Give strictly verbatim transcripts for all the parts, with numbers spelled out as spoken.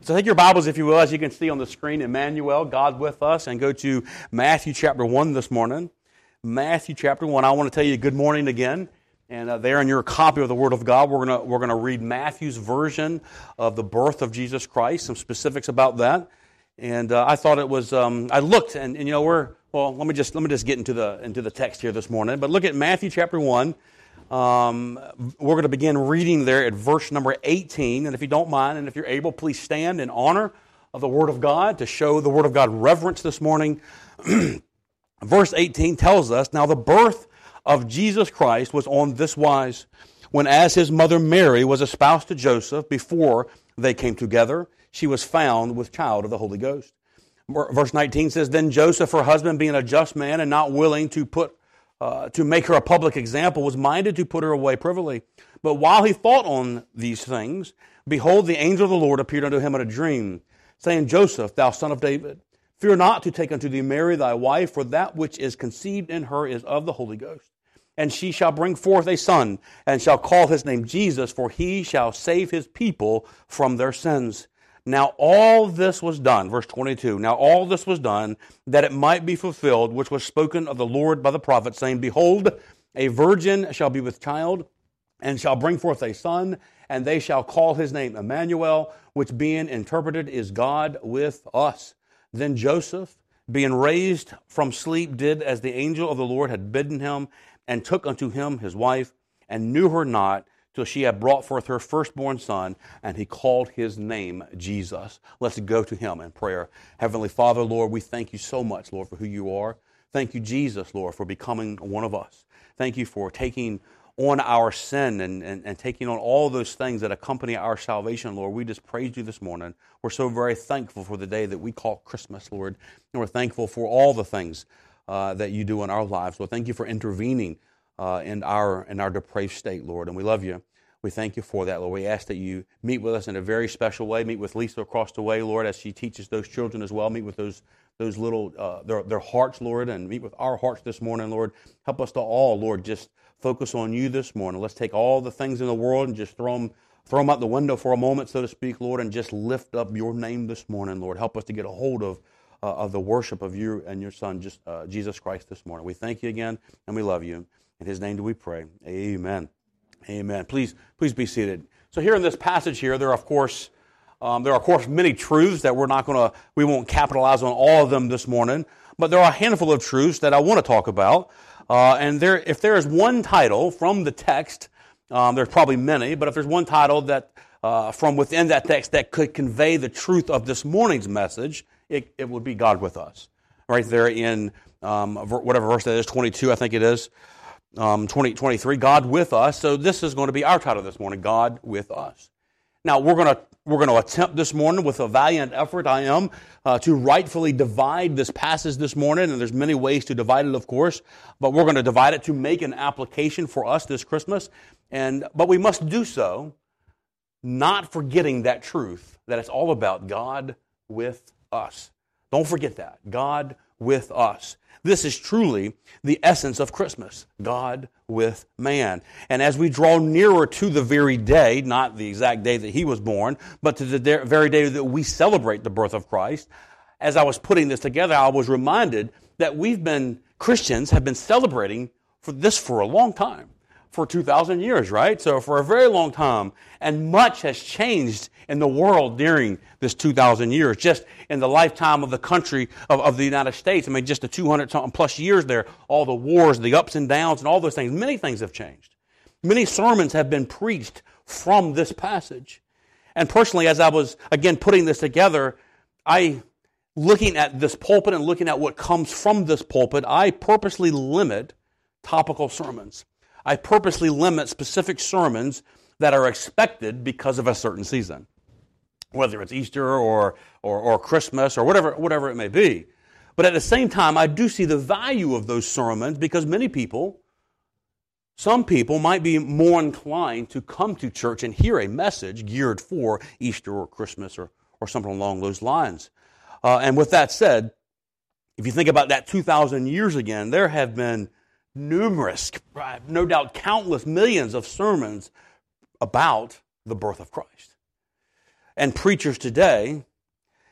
So take your Bibles, if you will, as you can see on the screen, Emmanuel, God with us, and go to Matthew chapter one this morning. Matthew chapter one. I want to tell you good morning again. And uh, there in your copy of the Word of God, we're going we're gonna read Matthew's version of the birth of Jesus Christ, some specifics about that. And uh, I thought it was, um, I looked, and, and you know, we're, well, let me just let me just get into the into the text here this morning. But look at Matthew chapter one. Um, we're going to begin reading there at verse number eighteen. And if you don't mind, and if you're able, please stand in honor of the Word of God to show the Word of God reverence this morning. Verse eighteen tells us, "Now the birth of Jesus Christ was on this wise, when as his mother Mary was espoused to Joseph, before they came together, she was found with child of the Holy Ghost." Verse nineteen says, "Then Joseph, her husband, being a just man and not willing to put uh, to make her a public example, was minded to put her away privily. But while he thought on these things, behold, the angel of the Lord appeared unto him in a dream, saying, Joseph, thou son of David, fear not to take unto thee Mary thy wife, for that which is conceived in her is of the Holy Ghost. And she shall bring forth a son, and shall call his name Jesus, for he shall save his people from their sins. Now all this was done," verse twenty-two, "now all this was done, that it might be fulfilled, which was spoken of the Lord by the prophet, saying, Behold, a virgin shall be with child, and shall bring forth a son, and they shall call his name Emmanuel, which being interpreted is God with us. Then Joseph, being raised from sleep, did as the angel of the Lord had bidden him, and took unto him his wife, and knew her not, till she had brought forth her firstborn son, and he called his name Jesus." Let's go to him in prayer. Heavenly Father, Lord, we thank you so much, Lord, for who you are. Thank you, Jesus, Lord, for becoming one of us. Thank you for taking on our sin and, and, and taking on all those things that accompany our salvation, Lord. We just praise you this morning. We're so very thankful for the day that we call Christmas, Lord, and we're thankful for all the things Uh, that you do in our lives. Lord, thank you for intervening uh, in our in our depraved state, Lord, and we love you. We thank you for that, Lord. We ask that you meet with us in a very special way. Meet with Lisa across the way, Lord, as she teaches those children as well. Meet with those those little, uh, their, their hearts, Lord, and meet with our hearts this morning, Lord. Help us to all, Lord, just focus on you this morning. Let's take all the things in the world and just throw them, throw them out the window for a moment, so to speak, Lord, and just lift up your name this morning, Lord. Help us to get a hold of Uh, of the worship of you and your Son, just, uh, Jesus Christ, this morning. We thank you again, and we love you. In His name do we pray. Amen. Amen. Please, please be seated. So here in this passage here, there are, of course, um, there are, of course, many truths that we're not going to, we won't capitalize on all of them this morning, but there are a handful of truths that I want to talk about. Uh, and there, if there is one title from the text, um, there's probably many, but if there's one title that, uh, from within that text that could convey the truth of this morning's message, It, it would be God with us, right there in um, whatever verse that is, twenty-two, I think it is, um, twenty, twenty-three, God with us. So this is going to be our title this morning, God with us. Now, we're going to we're going to attempt this morning with a valiant effort, I am, uh, to rightfully divide this passage this morning, and there's many ways to divide it, of course, but we're going to divide it to make an application for us this Christmas, and but we must do so not forgetting that truth, that it's all about God with us. us. Don't forget that. God with us. This is truly the essence of Christmas, God with man. And as we draw nearer to the very day, not the exact day that he was born, but to the very day that we celebrate the birth of Christ, as I was putting this together, I was reminded that we've been, Christians have been celebrating for this for a long time, for two thousand years, right? So for a very long time, and much has changed in the world during this two thousand years, just in the lifetime of the country of, of the United States. I mean, just the two hundred plus years there, all the wars, the ups and downs, and all those things, many things have changed. Many sermons have been preached from this passage. And personally, as I was, again, putting this together, I, looking at this pulpit and looking at what comes from this pulpit, I purposely limit topical sermons. I purposely limit specific sermons that are expected because of a certain season, whether it's Easter or, or or Christmas or whatever whatever it may be. But at the same time, I do see the value of those sermons because many people, some people might be more inclined to come to church and hear a message geared for Easter or Christmas or, or something along those lines. Uh, and with that said, if you think about that two thousand years again, there have been numerous, no doubt countless millions of sermons about the birth of Christ. and preachers today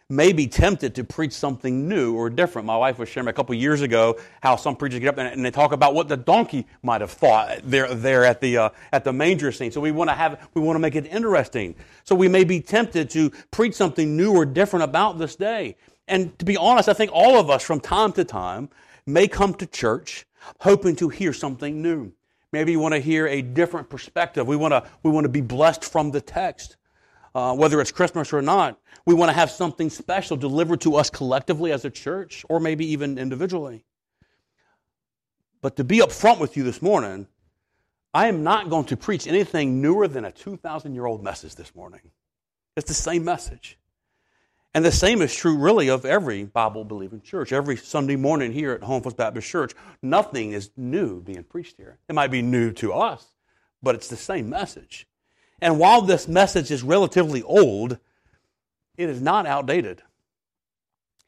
may be tempted to preach something new or different. My wife was sharing a couple years ago how some preachers get up there and they talk about what the donkey might have thought there, there at the uh, at the manger scene. So we want to have we want to make it interesting. So we may be tempted to preach something new or different about this day. And to be honest, I think all of us from time to time may come to church hoping to hear something new. Maybe you want to hear a different perspective. We want to we want to be blessed from the text. Uh, whether it's Christmas or not, we want to have something special delivered to us collectively as a church or maybe even individually. But to be up front with you this morning, I am not going to preach anything newer than a two thousand year old message this morning. It's the same message. And the same is true really of every Bible-believing church. Every Sunday morning here at Hohenfels Baptist Church, nothing is new being preached here. It might be new to us, but it's the same message. And while this message is relatively old, it is not outdated.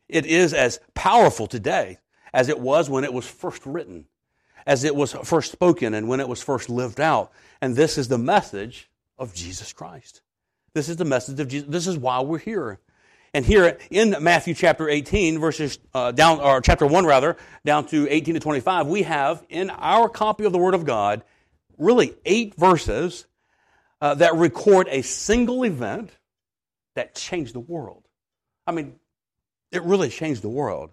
It is as powerful today as it was when it was first written, as it was first spoken, and when it was first lived out. And this is the message of Jesus Christ. This is the message of Jesus. This is why we're here. And here in Matthew chapter eighteen, verses uh, down, or chapter one rather, down to eighteen to twenty-five, we have in our copy of the Word of God really eight verses Uh, that record a single event that changed the world. I mean, it really changed the world.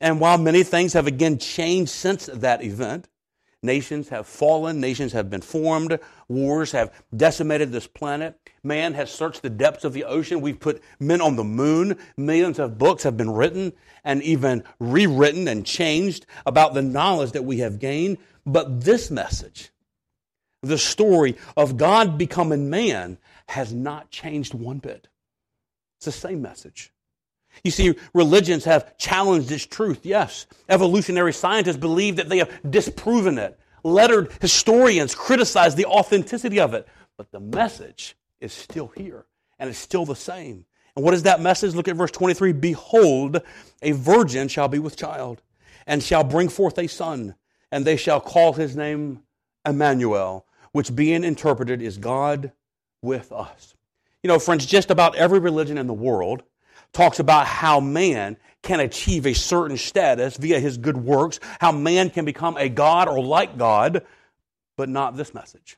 And while many things have again changed since that event, nations have fallen, nations have been formed, wars have decimated this planet, man has searched the depths of the ocean, we've put men on the moon, millions of books have been written and even rewritten and changed about the knowledge that we have gained. But this message, the story of God becoming man, has not changed one bit. It's the same message. You see, religions have challenged its truth, yes. Evolutionary scientists believe that they have disproven it. Lettered historians criticize the authenticity of it. But the message is still here, and it's still the same. And what is that message? Look at verse twenty-three. Behold, a virgin shall be with child, and shall bring forth a son, and they shall call his name Emmanuel, which being interpreted is God with us. You know, friends, just about every religion in the world talks about how man can achieve a certain status via his good works, how man can become a god or like God, but not this message.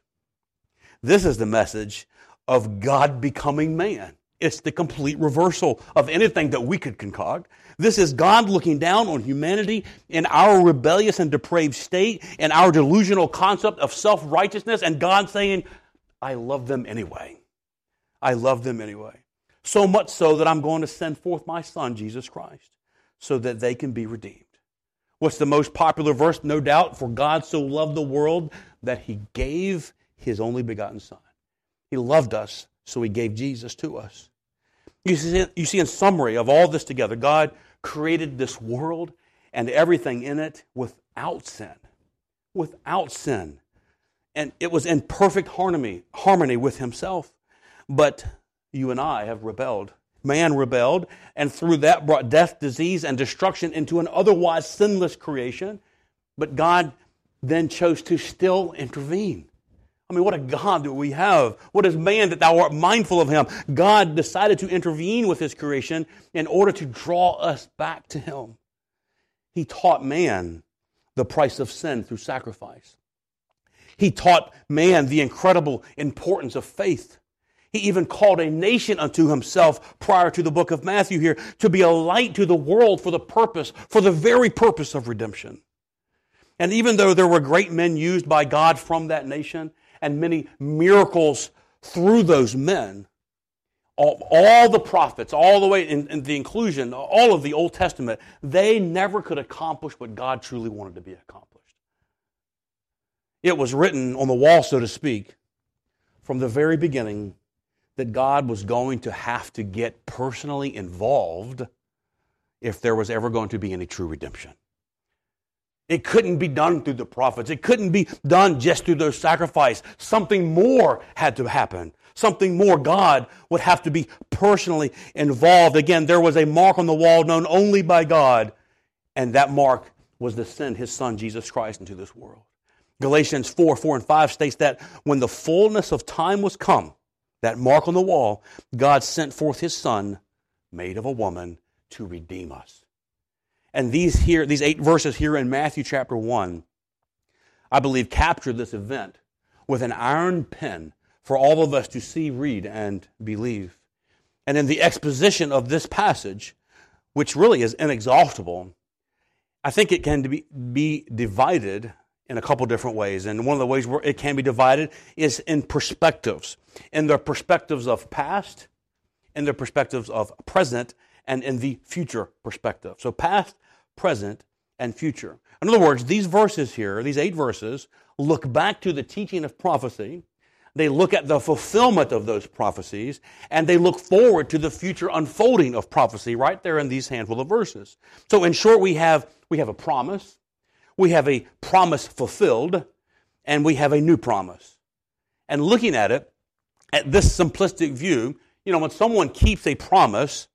This is the message of God becoming man. It's the complete reversal of anything that we could concoct. This is God looking down on humanity in our rebellious and depraved state, in our delusional concept of self-righteousness, and God saying, I love them anyway. I love them anyway. So much so that I'm going to send forth my son, Jesus Christ, so that they can be redeemed. What's the most popular verse? No doubt, for God so loved the world that he gave his only begotten son. He loved us, so he gave Jesus to us. You see, you see, in summary of all this together, God created this world and everything in it without sin, without sin. And it was in perfect harmony, harmony with himself. But you and I have rebelled. Man rebelled, and through that brought death, disease, and destruction into an otherwise sinless creation. But God then chose to still intervene. I mean, what a God that we have. What is man that thou art mindful of him? God decided to intervene with his creation in order to draw us back to him. He taught man the price of sin through sacrifice. He taught man the incredible importance of faith. He even called a nation unto himself prior to the book of Matthew here to be a light to the world for the purpose, for the very purpose of redemption. And even though there were great men used by God from that nation, and many miracles through those men, all, all the prophets, all the way in, in the inclusion, all of the Old Testament, they never could accomplish what God truly wanted to be accomplished. It was written on the wall, so to speak, from the very beginning that God was going to have to get personally involved if there was ever going to be any true redemption. It couldn't be done through the prophets. It couldn't be done just through those sacrifices. Something more had to happen. Something more. God would have to be personally involved. Again, there was a mark on the wall known only by God, and that mark was to send his son, Jesus Christ, into this world. Galatians four, four and five states that when the fullness of time was come, that mark on the wall, God sent forth his son, made of a woman, to redeem us. And these here, these eight verses here in Matthew chapter one, I believe capture this event with an iron pen for all of us to see, read, and believe. And in the exposition of this passage, which really is inexhaustible, I think it can be, be divided in a couple different ways. And one of the ways where it can be divided is in perspectives, in the perspectives of past, in the perspectives of present, and in the future perspective. So past, present, and future. In other words, these verses here, these eight verses, look back to the teaching of prophecy. They look at the fulfillment of those prophecies, and they look forward to the future unfolding of prophecy right there in these handful of verses. So in short, we have we have a promise, we have a promise fulfilled, and we have a new promise. And looking at it, at this simplistic view, you know, when someone keeps a promise,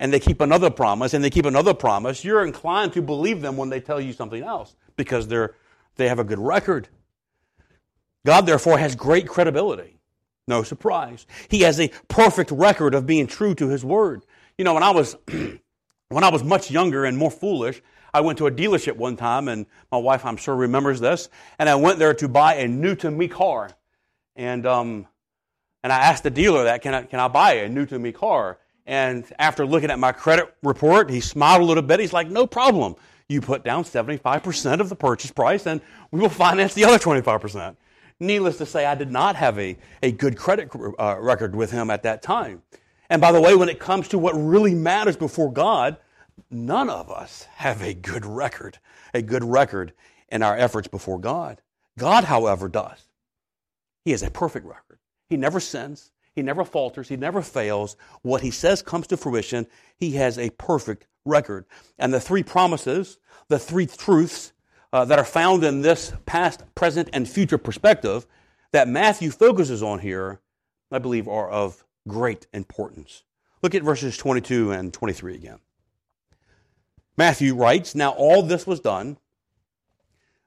and they keep another promise, and they keep another promise, you're inclined to believe them when they tell you something else, because they're they have a good record. God, therefore, has great credibility. No surprise. He has a perfect record of being true to his word. You know, when I was when I was much younger and more foolish, I went to a dealership one time, and my wife, I'm sure, remembers this, and I went there to buy a new-to-me car. And um, and I asked the dealer that, can I, can I buy a new-to-me car? And after looking at my credit report, he smiled a little bit. He's like, no problem. You put down seventy-five percent of the purchase price, and we will finance the other twenty-five percent. Needless to say, I did not have a, a good credit uh, record with him at that time. And by the way, when it comes to what really matters before God, none of us have a good record, a good record in our efforts before God. God, however, does. He has a perfect record. He never sins. He never falters. He never fails. What he says comes to fruition. He has a perfect record. And the three promises, the three truths uh, that are found in this past, present, and future perspective that Matthew focuses on here, I believe, are of great importance. Look at verses twenty-two and twenty-three again. Matthew writes, "Now all this was done,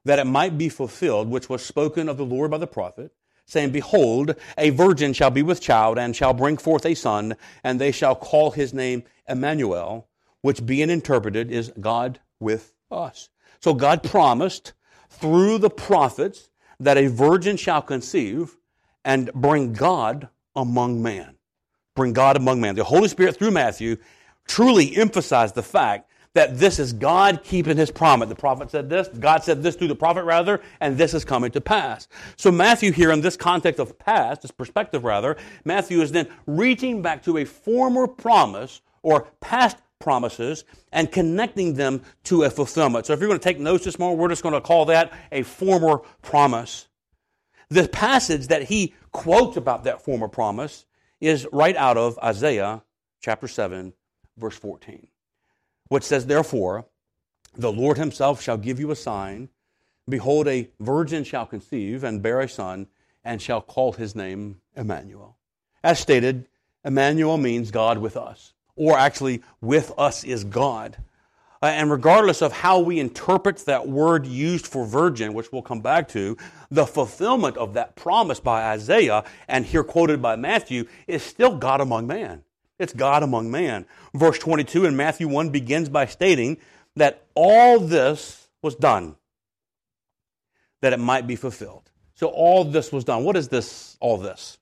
that it might be fulfilled, which was spoken of the Lord by the prophet, saying, Behold, a virgin shall be with child, and shall bring forth a son, and they shall call his name Emmanuel, which being interpreted is God with us." So God promised through the prophets that a virgin shall conceive and bring God among man. Bring God among man. The Holy Spirit through Matthew truly emphasized the fact that this is God keeping his promise. The prophet said this, God said this through the prophet rather, and this is coming to pass. So Matthew here in this context of past, this perspective rather, Matthew is then reaching back to a former promise or past promises and connecting them to a fulfillment. So if you're going to take notes this morning, we're just going to call that a former promise. The passage that he quotes about that former promise is right out of Isaiah chapter seven, verse fourteen. Which says, "Therefore, the Lord himself shall give you a sign. Behold, a virgin shall conceive and bear a son, and shall call his name Emmanuel." As stated, Emmanuel means God with us, or actually, with us is God. Uh, and regardless of how we interpret that word used for virgin, which we'll come back to, the fulfillment of that promise by Isaiah, and here quoted by Matthew, is still God among man. It's God among man. Verse twenty-two in Matthew one begins by stating that all this was done, that it might be fulfilled. So all this was done. What is this, all this?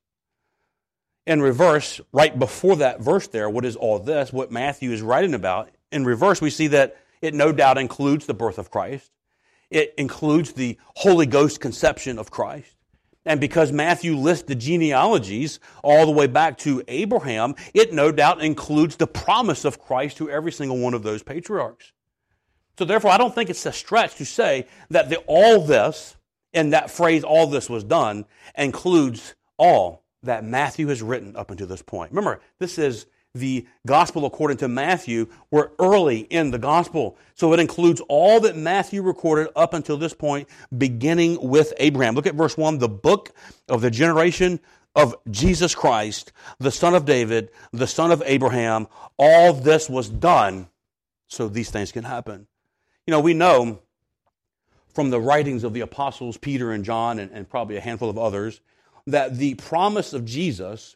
In reverse, right before that verse there, what is all this, what Matthew is writing about? In reverse, we see that it no doubt includes the birth of Christ. It includes the Holy Ghost conception of Christ. And because Matthew lists the genealogies all the way back to Abraham, it no doubt includes the promise of Christ to every single one of those patriarchs. So therefore, I don't think it's a stretch to say that the all this, in that phrase, all this was done, includes all that Matthew has written up until this point. Remember, this is the gospel according to Matthew. We're early in the gospel. So it includes all that Matthew recorded up until this point, beginning with Abraham. Look at verse one, "The book of the generation of Jesus Christ, the son of David, the son of Abraham. All this was done so these things can happen." You know, we know from the writings of the apostles Peter and John and, and probably a handful of others that the promise of Jesus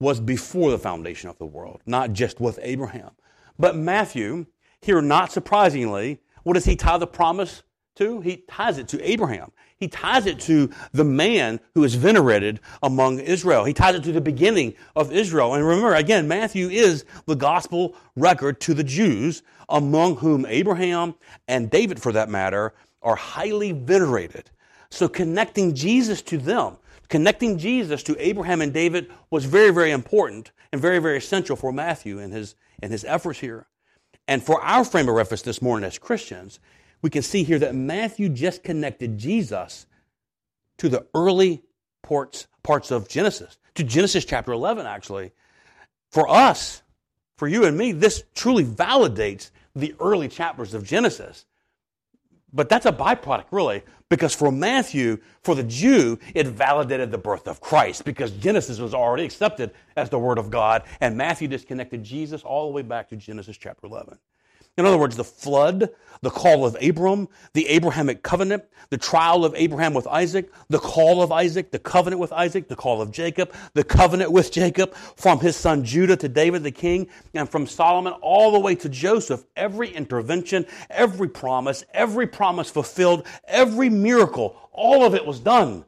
was before the foundation of the world, not just with Abraham. But Matthew, here not surprisingly, what does he tie the promise to? He ties it to Abraham. He ties it to the man who is venerated among Israel. He ties it to the beginning of Israel. And remember, again, Matthew is the gospel record to the Jews, among whom Abraham and David, for that matter, are highly venerated. So connecting Jesus to them, connecting Jesus to Abraham and David was very, very important and very, very essential for Matthew in his, in his efforts here. And for our frame of reference this morning as Christians, we can see here that Matthew just connected Jesus to the early parts, parts of Genesis, to Genesis chapter eleven, actually. For us, for you and me, this truly validates the early chapters of Genesis. But that's a byproduct, really, because for Matthew, for the Jew, it validated the birth of Christ, because Genesis was already accepted as the Word of God, and Matthew disconnected Jesus all the way back to Genesis chapter eleven. In other words, the flood, the call of Abram, the Abrahamic covenant, the trial of Abraham with Isaac, the call of Isaac, the covenant with Isaac, the call of Jacob, the covenant with Jacob, from his son Judah to David the king, and from Solomon all the way to Joseph, every intervention, every promise, every promise fulfilled, every miracle, all of it was done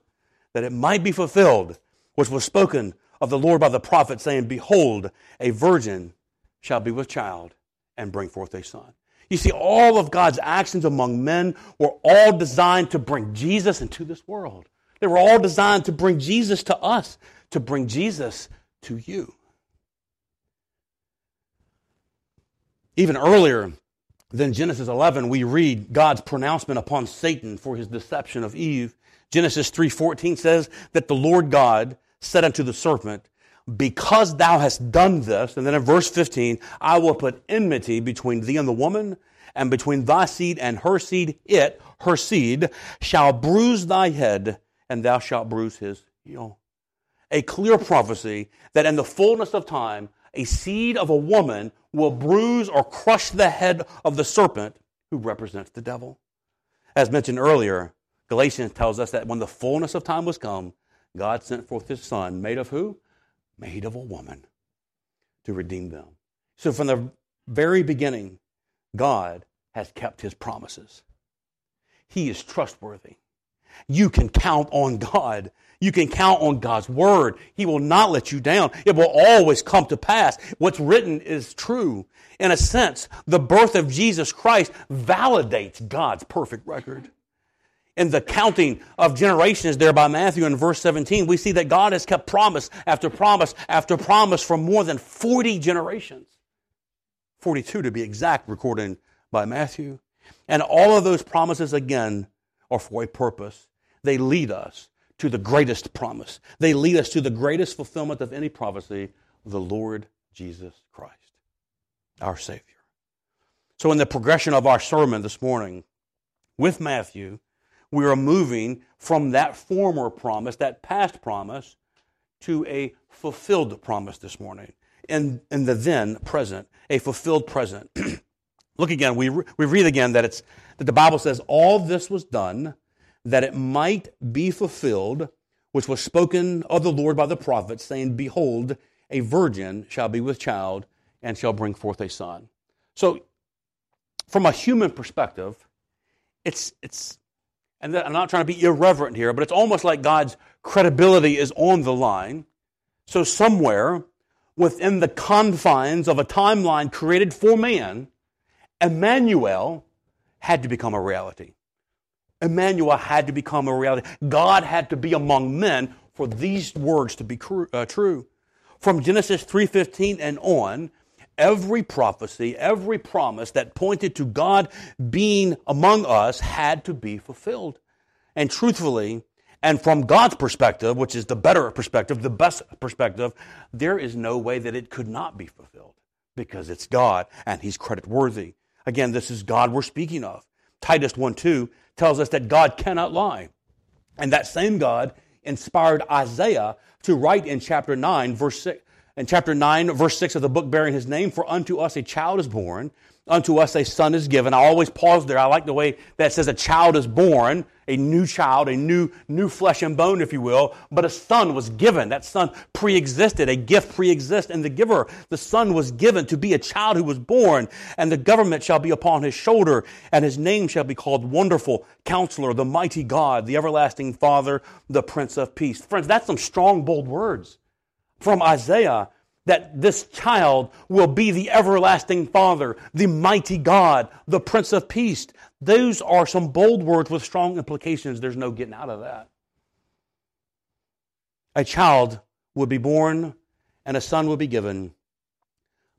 that it might be fulfilled, which was spoken of the Lord by the prophet, saying, "Behold, a virgin shall be with child and bring forth a son." You see, all of God's actions among men were all designed to bring Jesus into this world. They were all designed to bring Jesus to us, to bring Jesus to you. Even earlier than Genesis eleven, we read God's pronouncement upon Satan for his deception of Eve. Genesis three fourteen says that the Lord God said unto the serpent, "Because thou hast done this," and then in verse fifteen, "I will put enmity between thee and the woman, and between thy seed and her seed. It, her seed, shall bruise thy head, and thou shalt bruise his heel." A clear prophecy that in the fullness of time, a seed of a woman will bruise or crush the head of the serpent, who represents the devil. As mentioned earlier, Galatians tells us that when the fullness of time was come, God sent forth his Son, made of who? Made of a woman, to redeem them. So from the very beginning, God has kept his promises. He is trustworthy. You can count on God. You can count on God's word. He will not let you down. It will always come to pass. What's written is true. In a sense, the birth of Jesus Christ validates God's perfect record. In the counting of generations there by Matthew in verse seventeen, we see that God has kept promise after promise after promise for more than forty generations. forty-two to be exact, recorded by Matthew. And all of those promises, again, are for a purpose. They lead us to the greatest promise. They lead us to the greatest fulfillment of any prophecy, the Lord Jesus Christ, our Savior. So in the progression of our sermon this morning with Matthew, we are moving from that former promise, that past promise, to a fulfilled promise this morning, and in the then present, a fulfilled present. Look again, we re- we read again that it's that the Bible says, "All this was done, that it might be fulfilled, which was spoken of the Lord by the prophet, saying, Behold, a virgin shall be with child, and shall bring forth a son." So, from a human perspective, it's it's. And I'm not trying to be irreverent here, but it's almost like God's credibility is on the line. So somewhere within the confines of a timeline created for man, Emmanuel had to become a reality. Emmanuel had to become a reality. God had to be among men for these words to be true. From Genesis three fifteen and on, every prophecy, every promise that pointed to God being among us had to be fulfilled. And truthfully, and from God's perspective, which is the better perspective, the best perspective, there is no way that it could not be fulfilled, because it's God and he's creditworthy. Again, this is God we're speaking of. Titus one two tells us that God cannot lie. And that same God inspired Isaiah to write in chapter nine, verse six, in chapter nine, verse six of the book bearing his name, for unto us a child is born, unto us a son is given. I always pause there. I like the way that says a child is born, a new child, a new new flesh and bone, if you will, but a son was given. That son pre-existed. A gift pre-exists in the giver. The son was given to be a child who was born, and the government shall be upon his shoulder, and his name shall be called Wonderful Counselor, the Mighty God, the Everlasting Father, the Prince of Peace. Friends, that's some strong, bold words from Isaiah, that this child will be the everlasting Father, the mighty God, the Prince of Peace. Those are some bold words with strong implications. There's no getting out of that. A child would be born and a son would be given.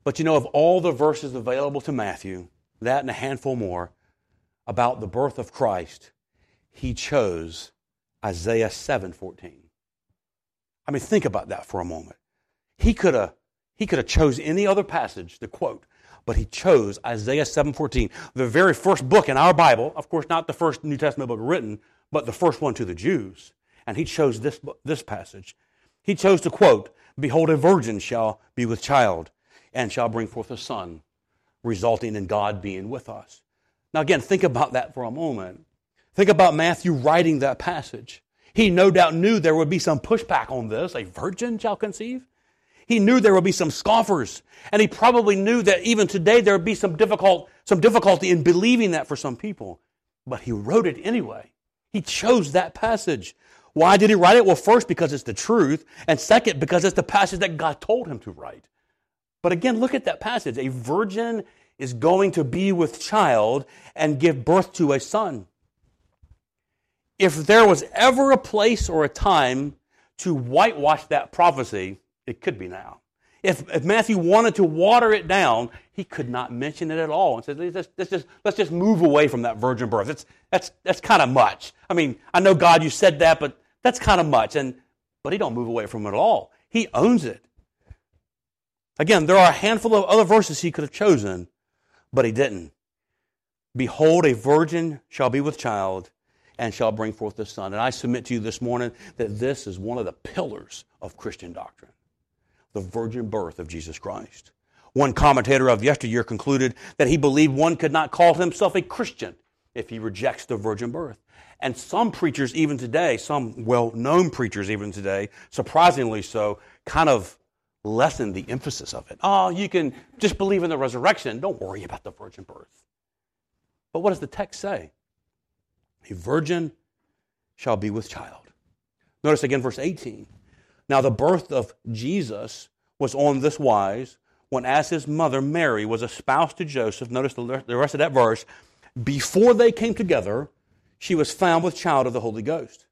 But you know, of all the verses available to Matthew, that and a handful more, about the birth of Christ, he chose Isaiah seven fourteen. I mean, think about that for a moment. He could have he could have chose any other passage to quote, but he chose Isaiah seven fourteen, the very first book in our Bible, of course not the first New Testament book written, but the first one to the Jews, and he chose this this passage. He chose to quote, "Behold, a virgin shall be with child and shall bring forth a son, resulting in God being with us." Now again, think about that for a moment. Think about Matthew writing that passage. He no doubt knew there would be some pushback on this. A virgin shall conceive? He knew there would be some scoffers, and he probably knew that even today there would be some difficult, some difficulty in believing that for some people. But he wrote it anyway. He chose that passage. Why did he write it? Well, first, because it's the truth, and second, because it's the passage that God told him to write. But again, look at that passage. A virgin is going to be with child and give birth to a son. If there was ever a place or a time to whitewash that prophecy, it could be now. If, if Matthew wanted to water it down, he could not mention it at all and said, let's, let's, just, let's just move away from that virgin birth. It's, that's that's kind of much. I mean, I know, God, you said that, but that's kind of much. And But he don't move away from it at all. He owns it. Again, there are a handful of other verses he could have chosen, but he didn't. Behold, a virgin shall be with child and shall bring forth a son. And I submit to you this morning that this is one of the pillars of Christian doctrine, the virgin birth of Jesus Christ. One commentator of yesteryear concluded that he believed one could not call himself a Christian if he rejects the virgin birth. And some preachers even today, some well-known preachers even today, surprisingly so, kind of lessen the emphasis of it. Oh, you can just believe in the resurrection. Don't worry about the virgin birth. But what does the text say? A virgin shall be with child. Notice again verse eighteen. Now the birth of Jesus was on this wise, when as his mother Mary was espoused to Joseph, notice the rest of that verse, before they came together, she was found with child of the Holy Ghost.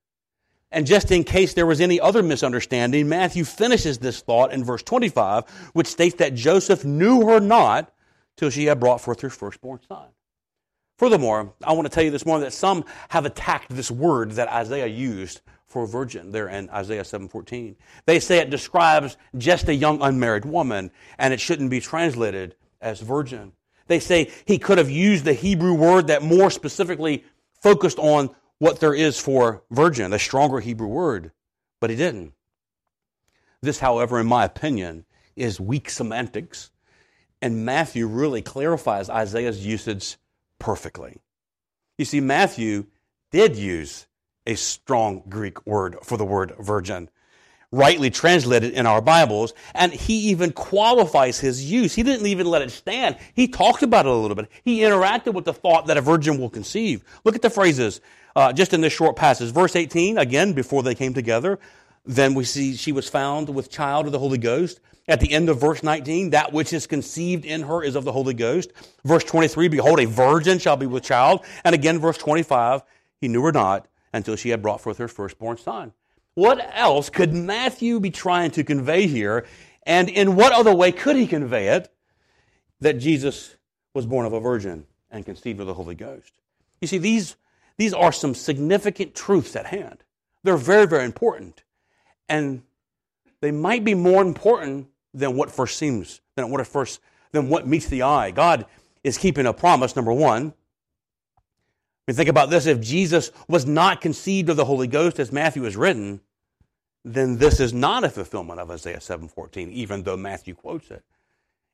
And just in case there was any other misunderstanding, Matthew finishes this thought in verse twenty-five, which states that Joseph knew her not till she had brought forth her firstborn son. Furthermore, I want to tell you this morning that some have attacked this word that Isaiah used for a virgin there in Isaiah seven fourteen. They say it describes just a young unmarried woman, and it shouldn't be translated as virgin. They say he could have used the Hebrew word that more specifically focused on what there is for virgin, a stronger Hebrew word, but he didn't. This, however, in my opinion, is weak semantics, and Matthew really clarifies Isaiah's usage perfectly. You see, Matthew did use a strong Greek word for the word virgin, rightly translated in our Bibles, and he even qualifies his use. He didn't even let it stand. He talked about it a little bit. He interacted with the thought that a virgin will conceive. Look at the phrases uh, just in this short passage. Verse eighteen, again, before they came together, then we see she was found with child of the Holy Ghost. At the end of verse nineteen, that which is conceived in her is of the Holy Ghost. Verse twenty-three, behold, a virgin shall be with child. And again, verse twenty-five, he knew her not until she had brought forth her firstborn son. What else could Matthew be trying to convey here? And in what other way could he convey it? That Jesus was born of a virgin and conceived of the Holy Ghost. You see, these, these are some significant truths at hand. They're very, very important. And they might be more important than what first seems, than what first, than what meets the eye. God is keeping a promise, number one. I mean, think about this. If Jesus was not conceived of the Holy Ghost, as Matthew has written, then this is not a fulfillment of Isaiah seven fourteen, even though Matthew quotes it.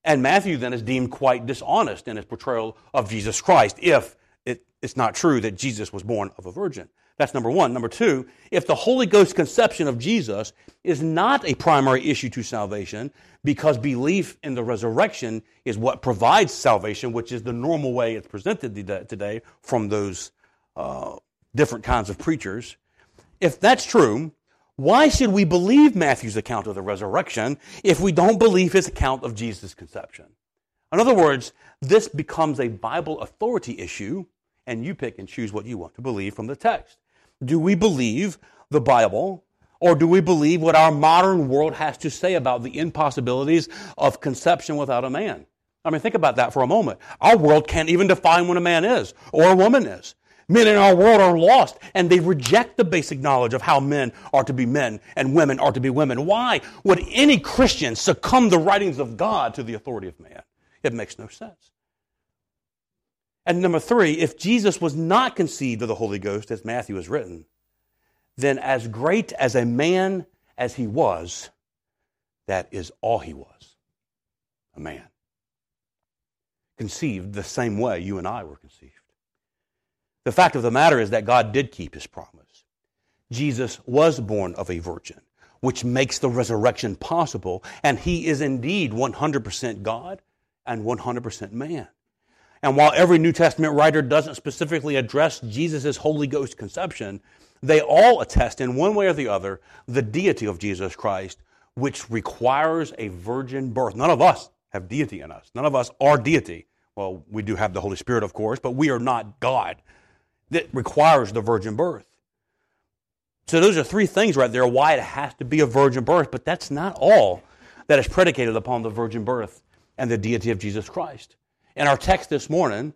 And Matthew then is deemed quite dishonest in his portrayal of Jesus Christ if it, it's not true that Jesus was born of a virgin. That's number one. Number two, if the Holy Ghost's conception of Jesus is not a primary issue to salvation, because belief in the resurrection is what provides salvation, which is the normal way it's presented today from those uh, different kinds of preachers. If that's true, why should we believe Matthew's account of the resurrection if we don't believe his account of Jesus' conception? In other words, this becomes a Bible authority issue, and you pick and choose what you want to believe from the text. Do we believe the Bible, or do we believe what our modern world has to say about the impossibilities of conception without a man? I mean, think about that for a moment. Our world can't even define what a man is, or a woman is. Men in our world are lost, and they reject the basic knowledge of how men are to be men and women are to be women. Why would any Christian succumb to the writings of God to the authority of man? It makes no sense. And number three, if Jesus was not conceived of the Holy Ghost, as Matthew has written, then as great as a man as he was, that is all he was, a man. Conceived the same way you and I were conceived. The fact of the matter is that God did keep his promise. Jesus was born of a virgin, which makes the resurrection possible, and he is indeed one hundred percent God and one hundred percent man. And while every New Testament writer doesn't specifically address Jesus' Holy Ghost conception, they all attest in one way or the other the deity of Jesus Christ, which requires a virgin birth. None of us have deity in us. None of us are deity. Well, we do have the Holy Spirit, of course, but we are not God. That requires the virgin birth. So those are three things right there, why it has to be a virgin birth, but that's not all that is predicated upon the virgin birth and the deity of Jesus Christ. In our text this morning,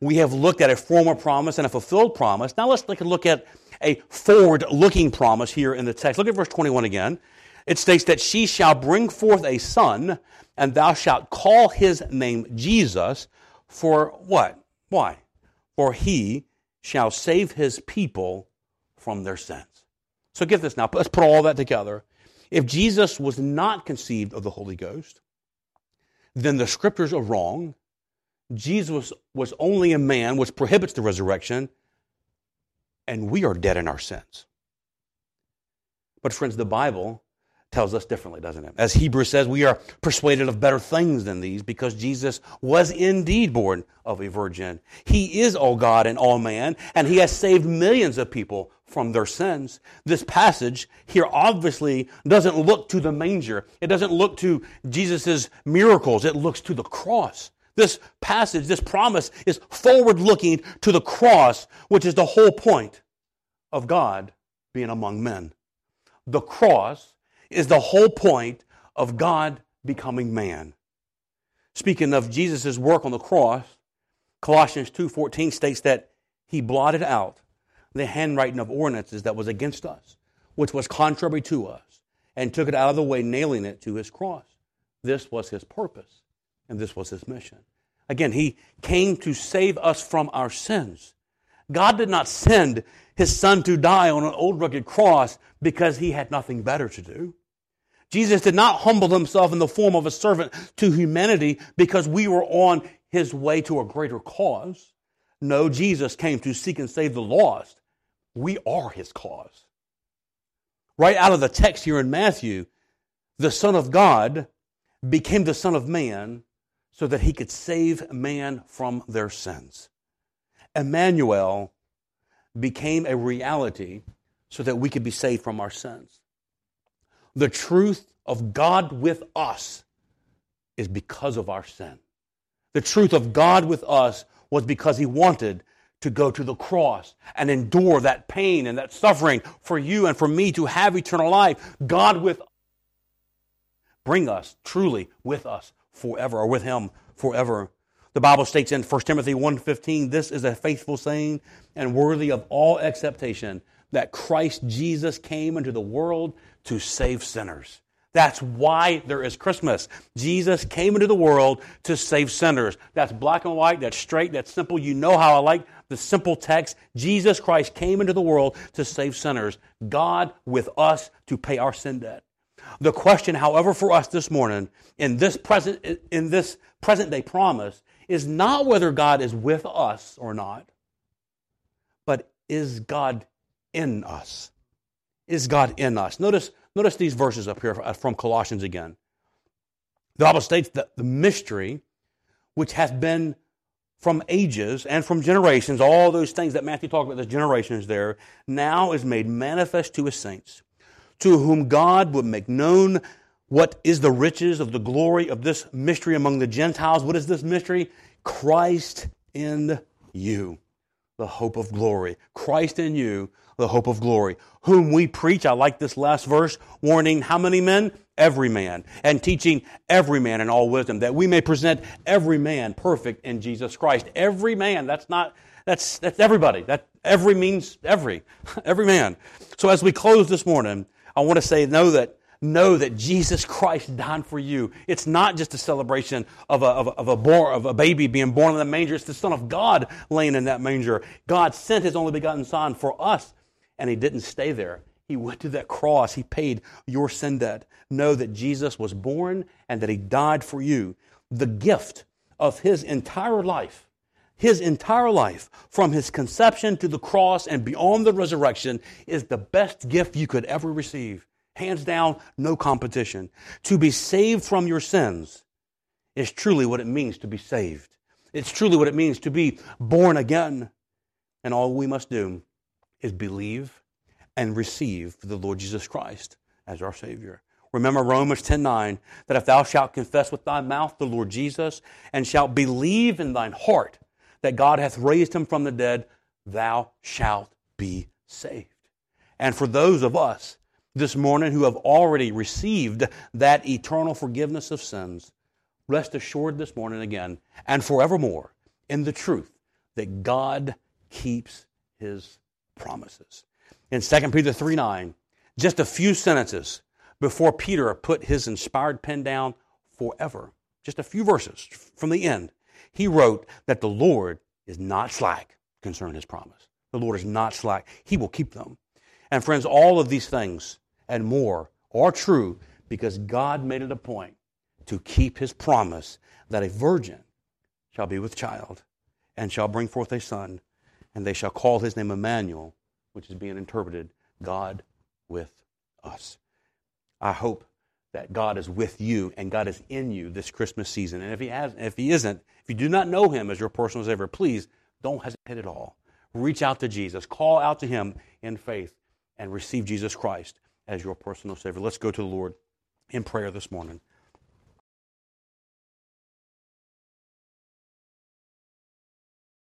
we have looked at a former promise and a fulfilled promise. Now let's take a look at a forward-looking promise here in the text. Look at verse twenty-one again. It states that she shall bring forth a son, and thou shalt call his name Jesus, for what? Why? For he shall save his people from their sins. So get this now. Let's put all that together. If Jesus was not conceived of the Holy Ghost, then the Scriptures are wrong. Jesus was only a man, which prohibits the resurrection, and we are dead in our sins. But friends, the Bible tells us differently, doesn't it? As Hebrews says, we are persuaded of better things than these because Jesus was indeed born of a virgin. He is all God and all man, and he has saved millions of people from their sins. This passage here obviously doesn't look to the manger. It doesn't look to Jesus' miracles. It looks to the cross. This passage, this promise is forward-looking to the cross, which is the whole point of God being among men. The cross is the whole point of God becoming man. Speaking of Jesus' work on the cross, Colossians two fourteen states that he blotted out the handwriting of ordinances that was against us, which was contrary to us, and took it out of the way, nailing it to his cross. This was his purpose. And this was his mission. Again, he came to save us from our sins. God did not send his son to die on an old rugged cross because he had nothing better to do. Jesus did not humble himself in the form of a servant to humanity because we were on his way to a greater cause. No, Jesus came to seek and save the lost. We are his cause. Right out of the text here in Matthew, the Son of God became the Son of Man so that he could save man from their sins. Emmanuel became a reality so that we could be saved from our sins. The truth of God with us is because of our sin. The truth of God with us was because he wanted to go to the cross and endure that pain and that suffering for you and for me to have eternal life. God with us, bring us truly with us forever, or with him forever. The Bible states in First Timothy one fifteen, this is a faithful saying and worthy of all acceptation, that Christ Jesus came into the world to save sinners, That's why there is Christmas. Jesus came into the world to save sinners. That's black and white, that's straight, that's simple. You know how I like the simple text. Jesus Christ came into the world to save sinners. God with us to pay our sin debt. The question, however, for us this morning, in this present in this present day promise, is not whether God is with us or not, but is God in us? Is God in us? Notice Notice these verses up here from Colossians again. The Bible states that the mystery, which hath been from ages and from generations, all those things that Matthew talked about, the generations there, now is made manifest to his saints, to whom God would make known what is the riches of the glory of this mystery among the Gentiles. What is this mystery? Christ in you, the hope of glory. Christ in you, the hope of glory, whom we preach. I like this last verse, warning how many men? Every man, and teaching every man in all wisdom, that we may present every man perfect in Jesus Christ. Every man, that's not, that's that's everybody. That every means every, every man. So as we close this morning, I want to say, know that know that Jesus Christ died for you. It's not just a celebration of a, of a, of a, born, of a baby being born in the manger. It's the Son of God laying in that manger. God sent His only begotten Son for us, and He didn't stay there. He went to that cross. He paid your sin debt. Know that Jesus was born and that He died for you. The gift of His entire life, His entire life, from His conception to the cross and beyond the resurrection, is the best gift you could ever receive. Hands down, no competition. To be saved from your sins is truly what it means to be saved. It's truly what it means to be born again. And all we must do is believe and receive the Lord Jesus Christ as our Savior. Remember Romans ten nine, that if thou shalt confess with thy mouth the Lord Jesus, and shalt believe in thine heart that God hath raised Him from the dead, thou shalt be saved. And for those of us this morning who have already received that eternal forgiveness of sins, rest assured this morning again and forevermore in the truth that God keeps His promises. In Second Peter three nine, just a few sentences before Peter put his inspired pen down forever, just a few verses from the end, he wrote that the Lord is not slack concerning His promise. The Lord is not slack. He will keep them. And friends, all of these things and more are true because God made it a point to keep His promise that a virgin shall be with child and shall bring forth a son, and they shall call His name Emmanuel, which is being interpreted, God with us. I hope that God is with you and God is in you this Christmas season. And if He has, if He isn't, if you do not know Him as your personal Savior, please don't hesitate at all. Reach out to Jesus. Call out to Him in faith and receive Jesus Christ as your personal Savior. Let's go to the Lord in prayer this morning.